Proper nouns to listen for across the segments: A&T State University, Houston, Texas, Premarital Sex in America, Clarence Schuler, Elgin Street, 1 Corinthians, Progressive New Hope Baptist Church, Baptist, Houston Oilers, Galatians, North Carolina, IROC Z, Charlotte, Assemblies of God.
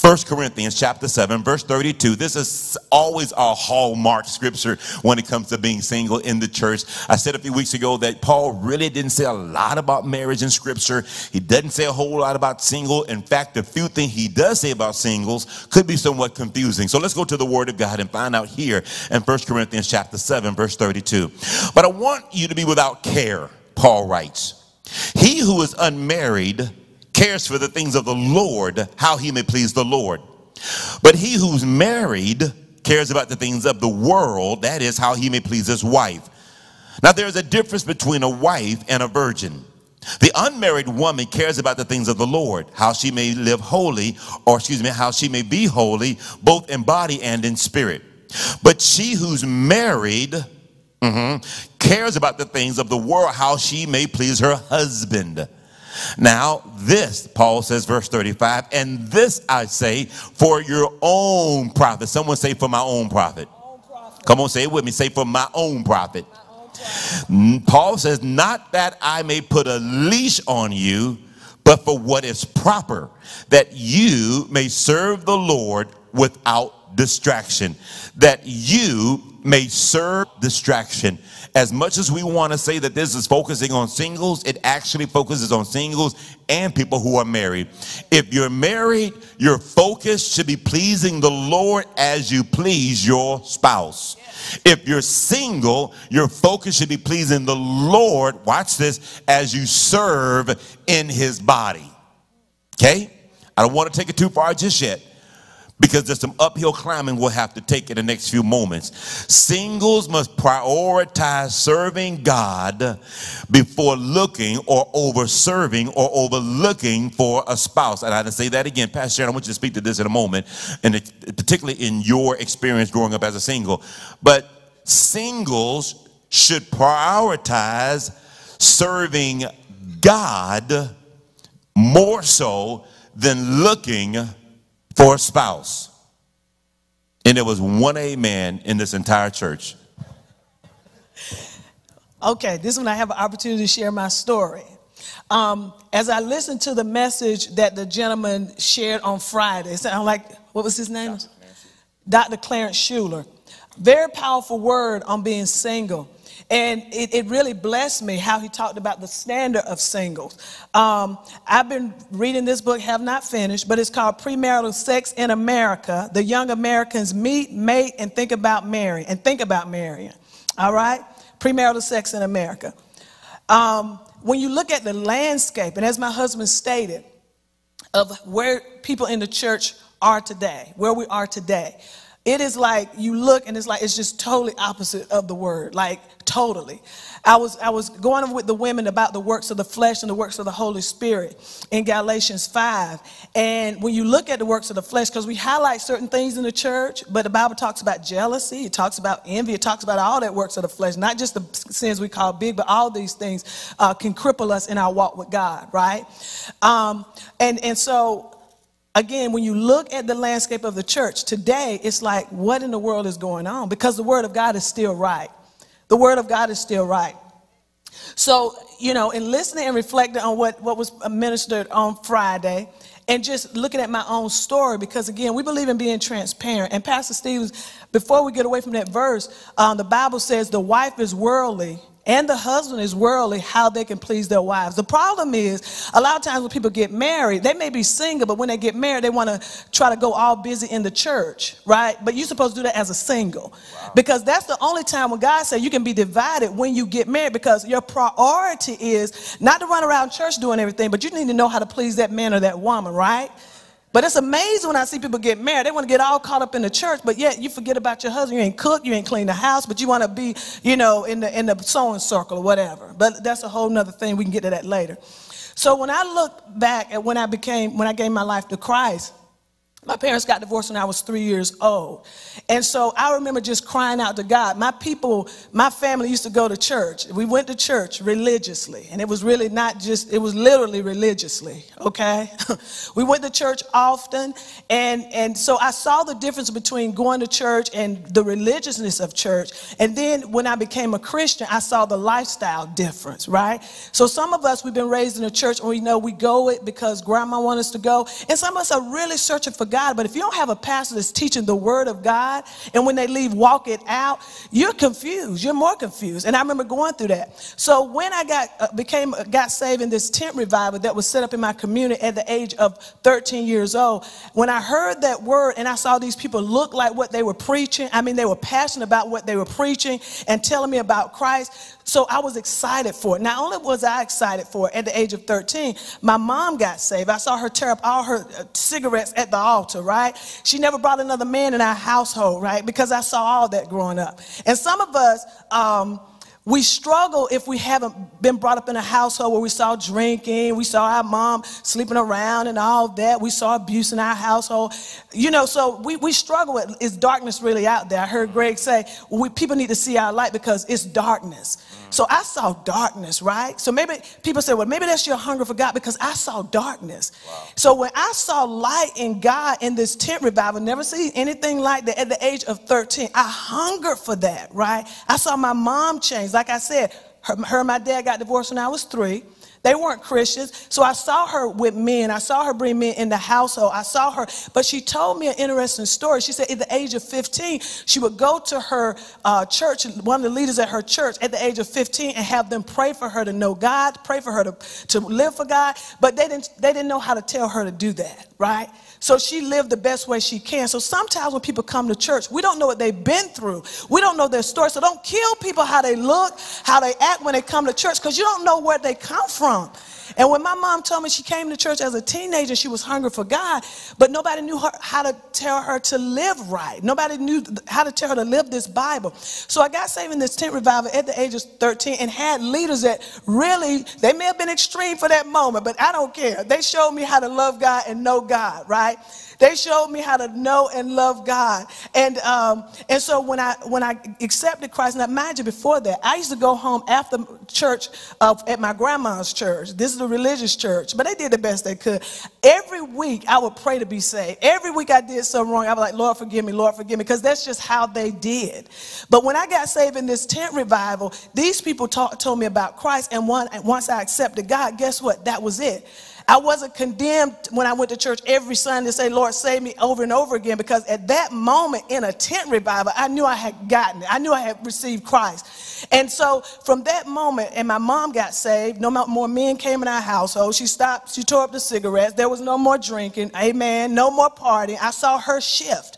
1 Corinthians chapter 7, verse 32. This is always our hallmark scripture when it comes to being single in the church. I said a few weeks ago that Paul really didn't say a lot about marriage in scripture. He doesn't say a whole lot about single. In fact, the few things he does say about singles could be somewhat confusing. So let's go to the Word of God and find out here in 1 Corinthians chapter 7, verse 32. But I want you to be without care, Paul writes. He who is unmarried cares for the things of the Lord, how he may please the Lord. But he who's married cares about the things of the world, that is, how he may please his wife. Now, there is a difference between a wife and a virgin. The unmarried woman cares about the things of the Lord, how she may live holy, or excuse me, how she may be holy, both in body and in spirit. But she who's married cares about the things of the world, how she may please her husband. Now this, Paul says, verse 35, and this I say for your own profit. Someone say, for my own profit. Come on, say it with me. Say, for my own profit. Paul says, not that I may put a leash on you, but for what is proper, that you may serve the Lord without distraction. That you may serve distraction. As much as we want to say that this is focusing on singles, it actually focuses on singles and people who are married. If you're married, your focus should be pleasing the Lord as you please your spouse. If you're single, your focus should be pleasing the Lord, watch this, as you serve in his body. Okay? I don't want to take it too far just yet, because there's some uphill climbing we'll have to take in the next few moments. Singles must prioritize serving God before looking or over-serving or overlooking for a spouse. And I didn't say that again. Pastor Sharon, I want you to speak to this in a moment, and particularly in your experience growing up as a single. But singles should prioritize serving God more so than looking for a spouse. And there was one amen in this entire church. Okay, this one I have an opportunity to share my story. As I listened to the message that the gentleman shared on Friday, I'm like, what was his name? Dr. Clarence Schuler. Very powerful word on being single. And it really blessed me how he talked about the standard of singles. I've been reading this book, have not finished, but it's called Premarital Sex in America. The Young Americans Meet, Mate, and Think About Marrying. All right? Premarital Sex in America. When you look at the landscape, and as my husband stated, of where people in the church are today, where we are today, it is like you look and it's like it's just totally opposite of the word, like totally. I was going with the women about the works of the flesh and the works of the Holy Spirit in Galatians 5. And when you look at the works of the flesh, because we highlight certain things in the church, but the Bible talks about jealousy, it talks about envy, it talks about all that works of the flesh, not just the sins we call big, but all these things can cripple us in our walk with God, right? So again, when you look at the landscape of the church today, it's like, what in the world is going on? Because the Word of God is still right. The Word of God is still right. So, you know, in listening and reflecting on what was ministered on Friday, and just looking at my own story, because again, we believe in being transparent. And Pastor Stevens, before we get away from that verse, the Bible says the wife is worldly and the husband is worldly, how they can please their wives. The problem is, a lot of times when people get married, they may be single, but when they get married, they want to try to go all busy in the church, right? But you're supposed to do that as a single. Wow. Because that's the only time when God said you can be divided when you get married, because your priority is not to run around church doing everything, but you need to know how to please that man or that woman, right? But it's amazing when I see people get married. They want to get all caught up in the church, but yet you forget about your husband. You ain't cook, you ain't clean the house, but you want to be, you know, in the sewing circle or whatever. But that's a whole nother thing. We can get to that later. So when I look back at when I gave my life to Christ, my parents got divorced when I was 3 years old. And so I remember just crying out to God. My family used to go to church. We went to church religiously. And it was really not just, it was literally religiously, okay? We went to church often. And so I saw the difference between going to church and the religiousness of church. And then when I became a Christian, I saw the lifestyle difference, right? So some of us, we've been raised in a church and we know we go it because grandma wants us to go. And some of us are really searching for God. God. But if you don't have a pastor that's teaching the word of God, and when they leave, walk it out, you're confused. You're more confused. And I remember going through that. So when I got saved in this tent revival that was set up in my community at the age of 13 years old, when I heard that word and I saw these people look like what they were preaching, I mean, they were passionate about what they were preaching and telling me about Christ. So I was excited for it. Not only was I excited for it at the age of 13, my mom got saved. I saw her tear up all her cigarettes at the altar, right? She never brought another man in our household, right? Because I saw all that growing up. And some of us, we struggle if we haven't been brought up in a household where we saw drinking, we saw our mom sleeping around and all that. We saw abuse in our household. You know, so we struggle with, is darkness really out there? I heard Greg say, people need to see our light because it's darkness. So I saw darkness, right? So maybe people say, well, maybe that's your hunger for God, because I saw darkness. Wow. So when I saw light in God in this tent revival, never seen anything like that at the age of 13, I hungered for that, right? I saw my mom change. Like I said, her and my dad got divorced when I was 3. They weren't Christians. So I saw her with men. I saw her bring men in the household. I saw her. But she told me an interesting story. She said at the age of 15, she would go to her church, one of the leaders at her church at the age of 15, and have them pray for her to know God, pray for her to live for God. But they didn't know how to tell her to do that, right? So she lived the best way she can. So sometimes when people come to church, we don't know what they've been through. We don't know their story. So don't kill people how they look, how they act when they come to church, because you don't know where they come from. And when my mom told me she came to church as a teenager, she was hungry for God, but nobody knew how to tell her to live right. Nobody knew how to tell her to live this Bible. So I got saved in this tent revival at the age of 13 and had leaders that really, they may have been extreme for that moment, but I don't care. They showed me how to love God and know God, right? They showed me how to know and love God. And so when I accepted Christ, now mind you, before that, I used to go home after church at my grandma's church. This is a religious church, but they did the best they could. Every week, I would pray to be saved. Every week I did something wrong, I was like, Lord, forgive me, because that's just how they did. But when I got saved in this tent revival, these people told me about Christ, and once I accepted God, guess what? That was it. I wasn't condemned when I went to church every Sunday to say, Lord, save me, over and over again, because at that moment in a tent revival, I knew I had gotten it. I knew I had received Christ. And so from that moment, and my mom got saved, no more men came in our household. She tore up the cigarettes. There was no more drinking, amen, no more partying. I saw her shift.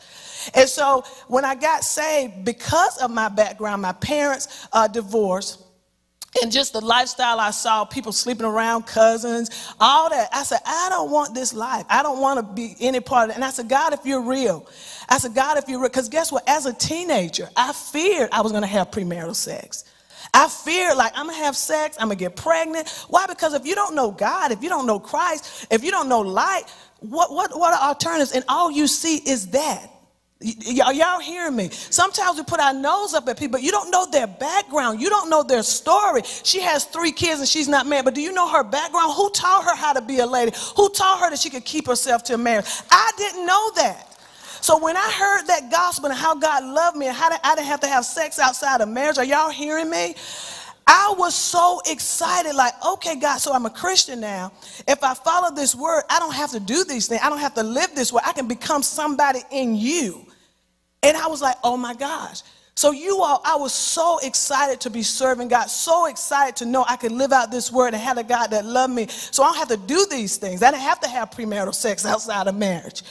And so when I got saved, because of my background, my parents divorced, and just the lifestyle I saw, people sleeping around, cousins, all that. I said, I don't want this life. I don't want to be any part of it. And I said, God, if you're real. I said, God, if you're real. Because guess what? As a teenager, I feared I was going to have premarital sex. I feared, like, I'm going to have sex. I'm going to get pregnant. Why? Because if you don't know God, if you don't know Christ, if you don't know light, what are alternatives? And all you see is that. Y'all hearing me? Sometimes we put our nose up at people, but you don't know their background. You don't know their story. She has 3 kids and she's not married, but do you know her background? Who taught her how to be a lady? Who taught her that she could keep herself to marriage? I didn't know that. So when I heard that gospel and how God loved me and how I didn't have to have sex outside of marriage, are y'all hearing me? I was so excited, like, okay, God, so I'm a Christian now. If I follow this word, I don't have to do these things. I don't have to live this way. I can become somebody in you. And I was like, oh my gosh. So you all, I was so excited to be serving God, so excited to know I could live out this word and had a God that loved me. So I don't have to do these things. I didn't have to have premarital sex outside of marriage.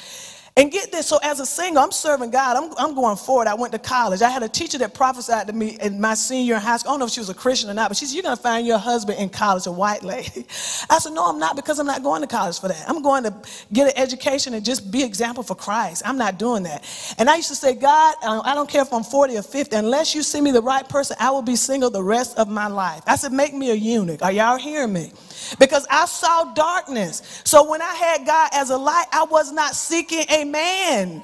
And get this, so as a single, I'm serving God. I'm going forward. I went to college. I had a teacher that prophesied to me in my senior in high school. I don't know if she was a Christian or not, but she said, you're going to find your husband in college, a white lady. I said, no, I'm not, because I'm not going to college for that. I'm going to get an education and just be example for Christ. I'm not doing that. And I used to say, God, I don't care if I'm 40 or 50. Unless you send me the right person, I will be single the rest of my life. I said, make me a eunuch. Are y'all hearing me? Because I saw darkness. So when I had God as a light, I was not seeking a man.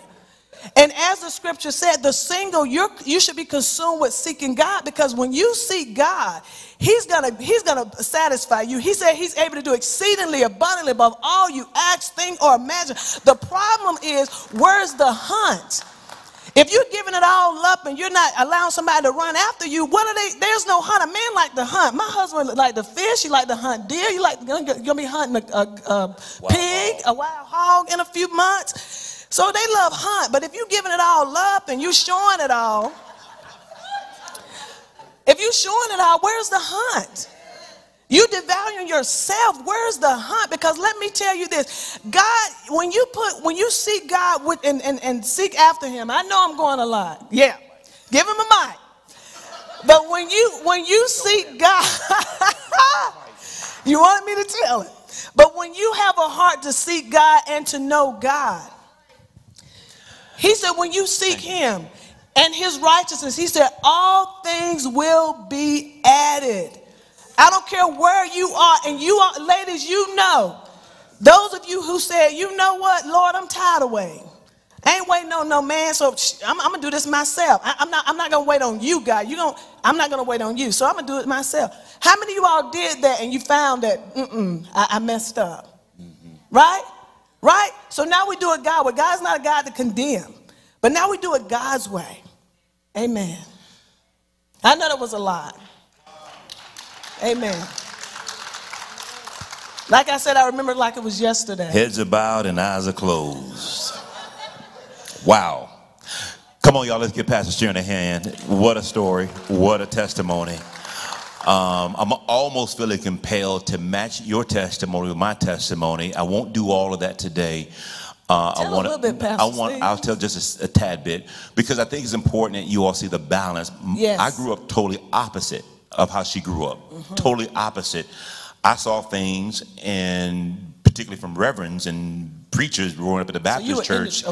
And as the scripture said, the single, you should be consumed with seeking God, because when you seek God, He's gonna satisfy you. He said He's able to do exceedingly abundantly above all you ask, think, or imagine. The problem is, where's the hunt? If you're giving it all up and you're not allowing somebody to run after you, what are they? There's no hunt. A man like to hunt. My husband like to fish. He like to hunt deer. You like gonna be hunting a pig, a wild hog in a few months. So they love hunt, but if you're giving it all up and you're showing it all, if you're showing it all, where's the hunt? You devaluing yourself, where's the hunt? Because let me tell you this, God, when you seek God with, and seek after him, I know I'm going a lot. Yeah, give him a mic. But when you seek God, you want me to tell it. But when you have a heart to seek God and to know God, he said, when you seek him and his righteousness, he said, all things will be added. I don't care where you are, and you are, ladies, you know, those of you who said, you know what, Lord, I'm tired of waiting. I ain't waiting on no man, so I'm going to do this myself. I'm not going to wait on you, God. I'm not going to wait on you, so I'm going to do it myself. How many of you all did that and you found that, I messed up? Mm-hmm. Right? Right? So now we do it God's way. God's not a God to condemn, but now we do it God's way. Amen. I know that was a lot. Amen. Like I said, I remember it like it was yesterday. Heads are bowed and eyes are closed. Wow. Come on, y'all. Let's give Pastor Sharon a hand. What a story. What a testimony. I'm almost feeling compelled to match your testimony with my testimony. I won't do all of that today. I'll tell just a tad bit, because I think it's important that you all see the balance. Yes. I grew up totally opposite of how she grew up. Mm-hmm. Totally opposite. I saw things, and particularly from reverends and preachers growing up at the Baptist church.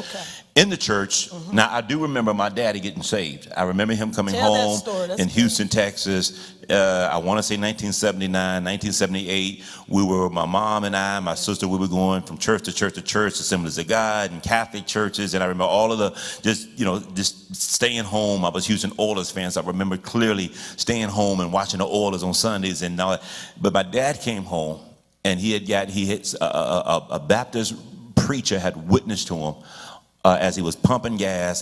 In the church. Mm-hmm. Now, I do remember my daddy getting saved. I remember him coming home in Houston, Texas. I want to say 1979, 1978. We were, my mom and I, my sister, we were going from church to church to church, Assemblies of God and Catholic churches. And I remember all of the, just staying home. I was Houston Oilers fans. So I remember clearly staying home and watching the Oilers on Sundays and all that. But my dad came home, and he hit a Baptist preacher had witnessed to him as he was pumping gas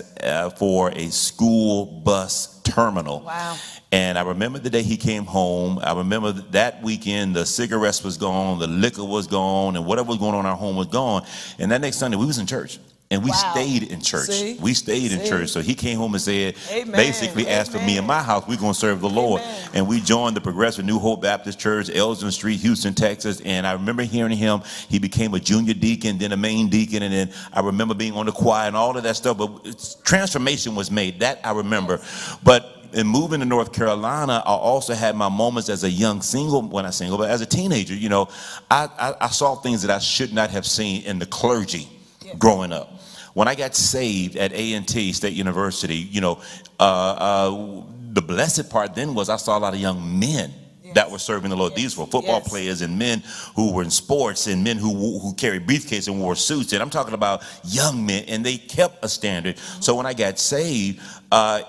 for a school bus terminal. Wow. And I remember the day he came home. I remember that weekend, the cigarettes was gone, the liquor was gone, and whatever was going on in our home was gone. And that next Sunday, we was in church. And we stayed in church. See? We stayed in church. So he came home and said, Amen. Basically asked for me and my house, we're going to serve the Lord. Amen. And we joined the Progressive New Hope Baptist Church, Elgin Street, Houston, Texas. And I remember hearing him. He became a junior deacon, then a main deacon. And then I remember being on the choir and all of that stuff. But transformation was made. That I remember. But in moving to North Carolina, I also had my moments as a young single, but as a teenager, I saw things that I should not have seen in the clergy. Growing up, when I got saved at A&T State University, the blessed part then was I saw a lot of young men that were serving the Lord. These were football players and men who were in sports and men who carried briefcases and wore suits. And I'm talking about young men, and they kept a standard. Mm-hmm. So when I got saved,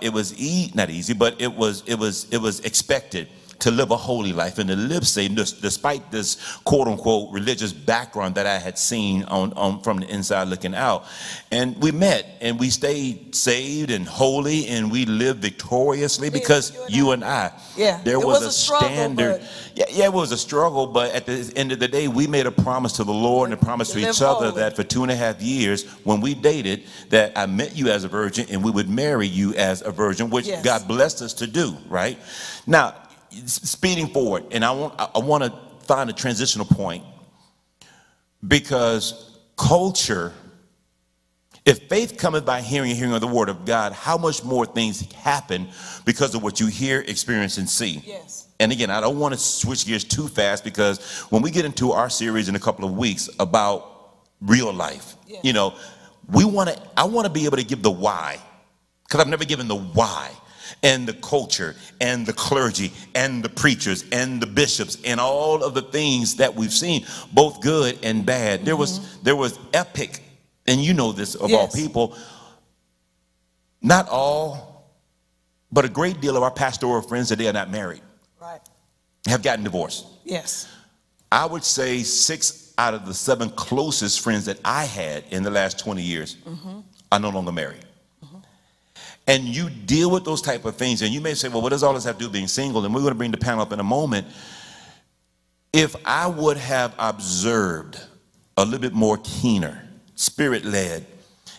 it was not easy, but it was expected to live a holy life and to live saved, despite this quote-unquote religious background that I had seen from the inside looking out. And we met, and we stayed saved and holy, and we lived victoriously because you and I. Yeah, there was a struggle, standard. It was a struggle, but at the end of the day, we made a promise to the Lord and a promise to each other that for 2.5 years, when we dated, that I met you as a virgin and we would marry you as a virgin, which God blessed us to do, right? Now, speeding forward, and I want to find a transitional point, because culture, if faith cometh by hearing and hearing of the word of God, how much more things happen because of what you hear, experience, and see. Yes. And again, I don't want to switch gears too fast, because when we get into our series in a couple of weeks about real life, I want to be able to give the why, because I've never given the why. And the culture and the clergy and the preachers and the bishops and all of the things that we've seen, both good and bad. Mm-hmm. There was epic, and this of all people, not all, but a great deal of our pastoral friends today are not married, right? Have gotten divorced. Yes. I would say 6 out of the 7 closest friends that I had in the last 20 years are no longer married. And you deal with those type of things, and you may say, well, what does all this have to do with being single? And we're going to bring the panel up in a moment. If I would have observed a little bit more keener, spirit-led,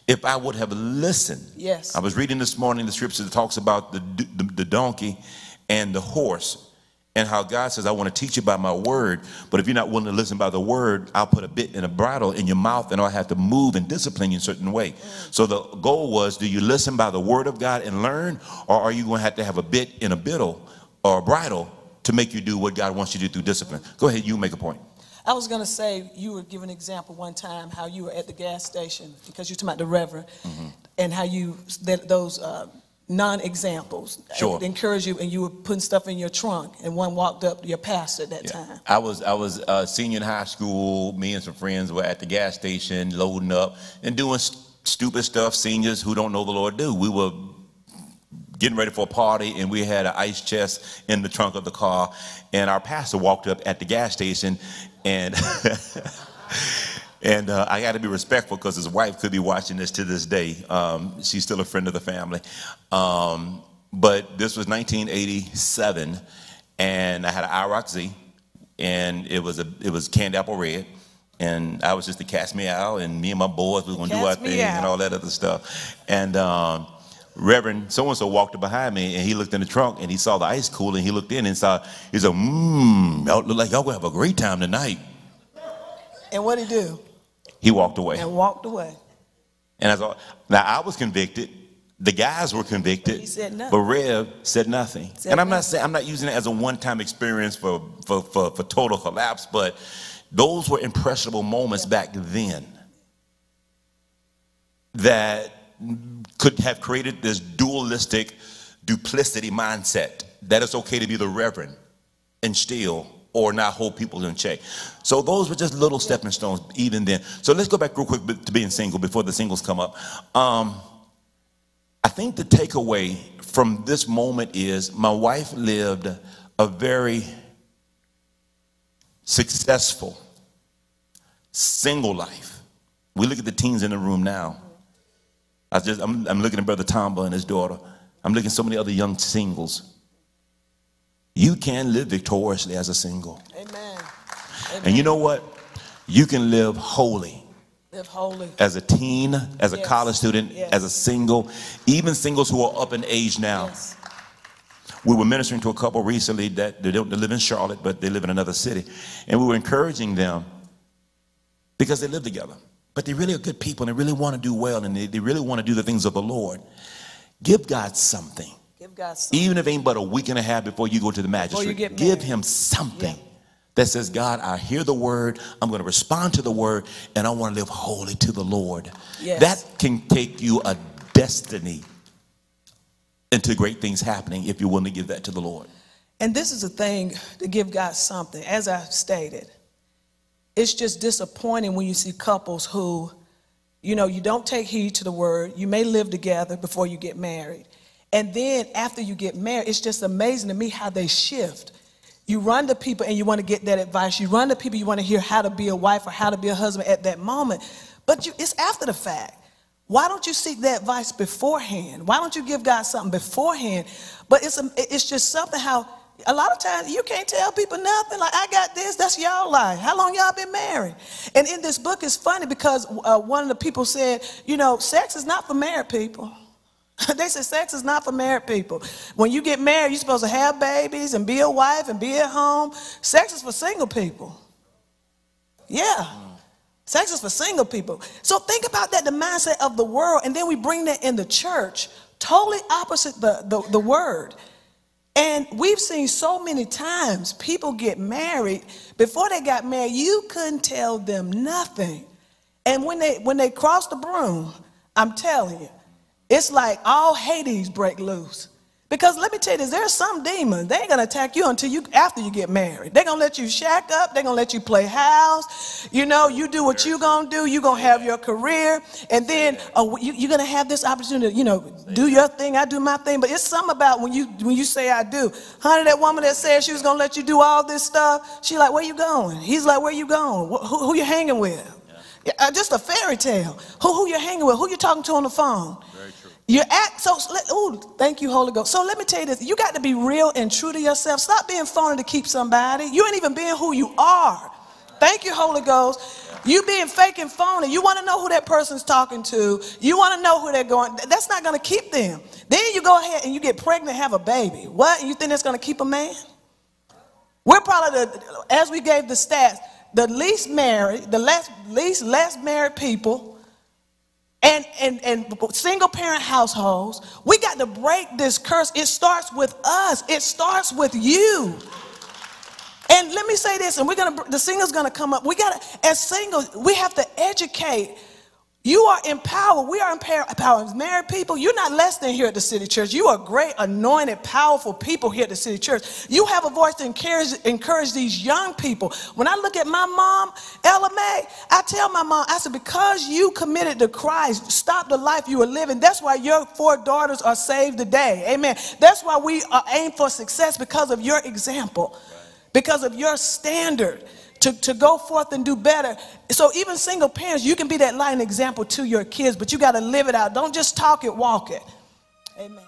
If I would have listened. Yes. I was reading this morning the scripture that talks about the donkey and the horse, and how God says, I want to teach you by my word, but if you're not willing to listen by the word, I'll put a bit and a bridle in your mouth, and I'll have to move and discipline you in a certain way. So the goal was, do you listen by the word of God and learn, or are you going to have a bit and a biddle or a bridle to make you do what God wants you to do through discipline? Go ahead, you make a point. I was going to say, you were giving an example one time how you were at the gas station, because you're talking about the reverend, and how you, those non-examples encourage you, and you were putting stuff in your trunk, and one walked up to your pastor at that time. I was senior in high school. Me and some friends were at the gas station loading up and doing stupid stuff seniors who don't know the Lord do. We were getting ready for a party, and we had an ice chest in the trunk of the car, and our pastor walked up at the gas station, and and I got to be respectful because his wife could be watching this to this day. She's still a friend of the family. But this was 1987, and I had an IROC Z, and it was candy apple red. And I was just the cast me out, and me and my boys, we were going to do our thing and all that other stuff. And Reverend so-and-so walked up behind me, and he looked in the trunk, and he saw the ice cooler, and he looked in and saw, he said, y'all look like y'all going to have a great time tonight. And what did he do? He walked away. And walked away. And I thought, now I was convicted. The guys were convicted. But he said nothing. But Rev said nothing. And I'm not saying, I'm not using it as a one-time experience for total collapse, but those were impressionable moments back then that could have created this dualistic duplicity mindset that it's okay to be the reverend and still or not hold people in check. So those were just little stepping stones even then. So let's go back real quick to being single before the singles come up. I think the takeaway from this moment is my wife lived a very successful single life. We look at the teens in the room now. I'm looking at Brother Tomba and his daughter. I'm looking at so many other young singles. You can live victoriously as a single. Amen. Amen. And you know what? You can live holy. Live holy. As a teen, as a college student, as a single, even singles who are up in age now. Yes. We were ministering to a couple recently that they don't live in Charlotte, but they live in another city. And we were encouraging them because they live together. But they really are good people, and they really want to do well, and they really want to do the things of the Lord. Give God something. Even if it ain't but a week and a half before you go to the magistrate, give him something that says, God, I hear the word, I'm going to respond to the word, and I want to live holy to the Lord. Yes. That can take you a destiny into great things happening if you're willing to give that to the Lord. And this is the thing, to give God something. As I stated, it's just disappointing when you see couples who, you know, you don't take heed to the word. You may live together before you get married. And then after you get married, it's just amazing to me how they shift. You run to people and you want to get that advice. You run to people, you want to hear how to be a wife or how to be a husband at that moment. But it's after the fact. Why don't you seek that advice beforehand? Why don't you give God something beforehand? But it's just something how a lot of times you can't tell people nothing. Like, I got this, that's y'all life. How long y'all been married? And in this book, it's funny because one of the people said, you know, sex is not for married people. They said sex is not for married people. When you get married, you're supposed to have babies and be a wife and be at home. Sex is for single people. Yeah. Sex is for single people. So think about that, the mindset of the world, and then we bring that in the church, totally opposite the word. And we've seen so many times people get married. Before they got married, you couldn't tell them nothing. And when they cross the broom, I'm telling you, it's like all Hades break loose. Because let me tell you this, there's some demons. They ain't going to attack you until after you get married. They're going to let you shack up. They're going to let you play house. You know, you do what you're going to do. You're going to have your career. And then you're going to have this opportunity to, you know, do your thing. I do my thing. But it's something about when you say I do. Honey, that woman that said she was going to let you do all this stuff, she like, where you going? He's like, where you going? Who you hanging with? Yeah, just a fairy tale. Who you hanging with? Who you talking to on the phone? Very true. Thank you, Holy Ghost. So let me tell you this. You got to be real and true to yourself. Stop being phony to keep somebody. You ain't even being who you are. Thank you, Holy Ghost. You being fake and phony. You want to know who that person's talking to. You want to know who they're going. That's not going to keep them. Then you go ahead and you get pregnant, have a baby. What? You think that's going to keep a man? We're probably, as we gave the stats, the least married, the less married people and single parent households. We got to break this curse. It starts with us. It starts with you. And let me say this, and we're gonna, the singer's gonna come up. We gotta, as singles, we have to educate. You are empowered. We are empowered. Married people, you're not less than here at the City Church. You are great, anointed, powerful people here at the City Church. You have a voice to encourage these young people. When I look at my mom, Ella Mae, I tell my mom, I said, because you committed to Christ, stop the life you were living. That's why your 4 daughters are saved today. Amen. That's why we aim for success, because of your example. Because of your standard to go forth and do better. So even single parents, you can be that light and example to your kids, but you got to live it out. Don't just talk it, walk it. Amen.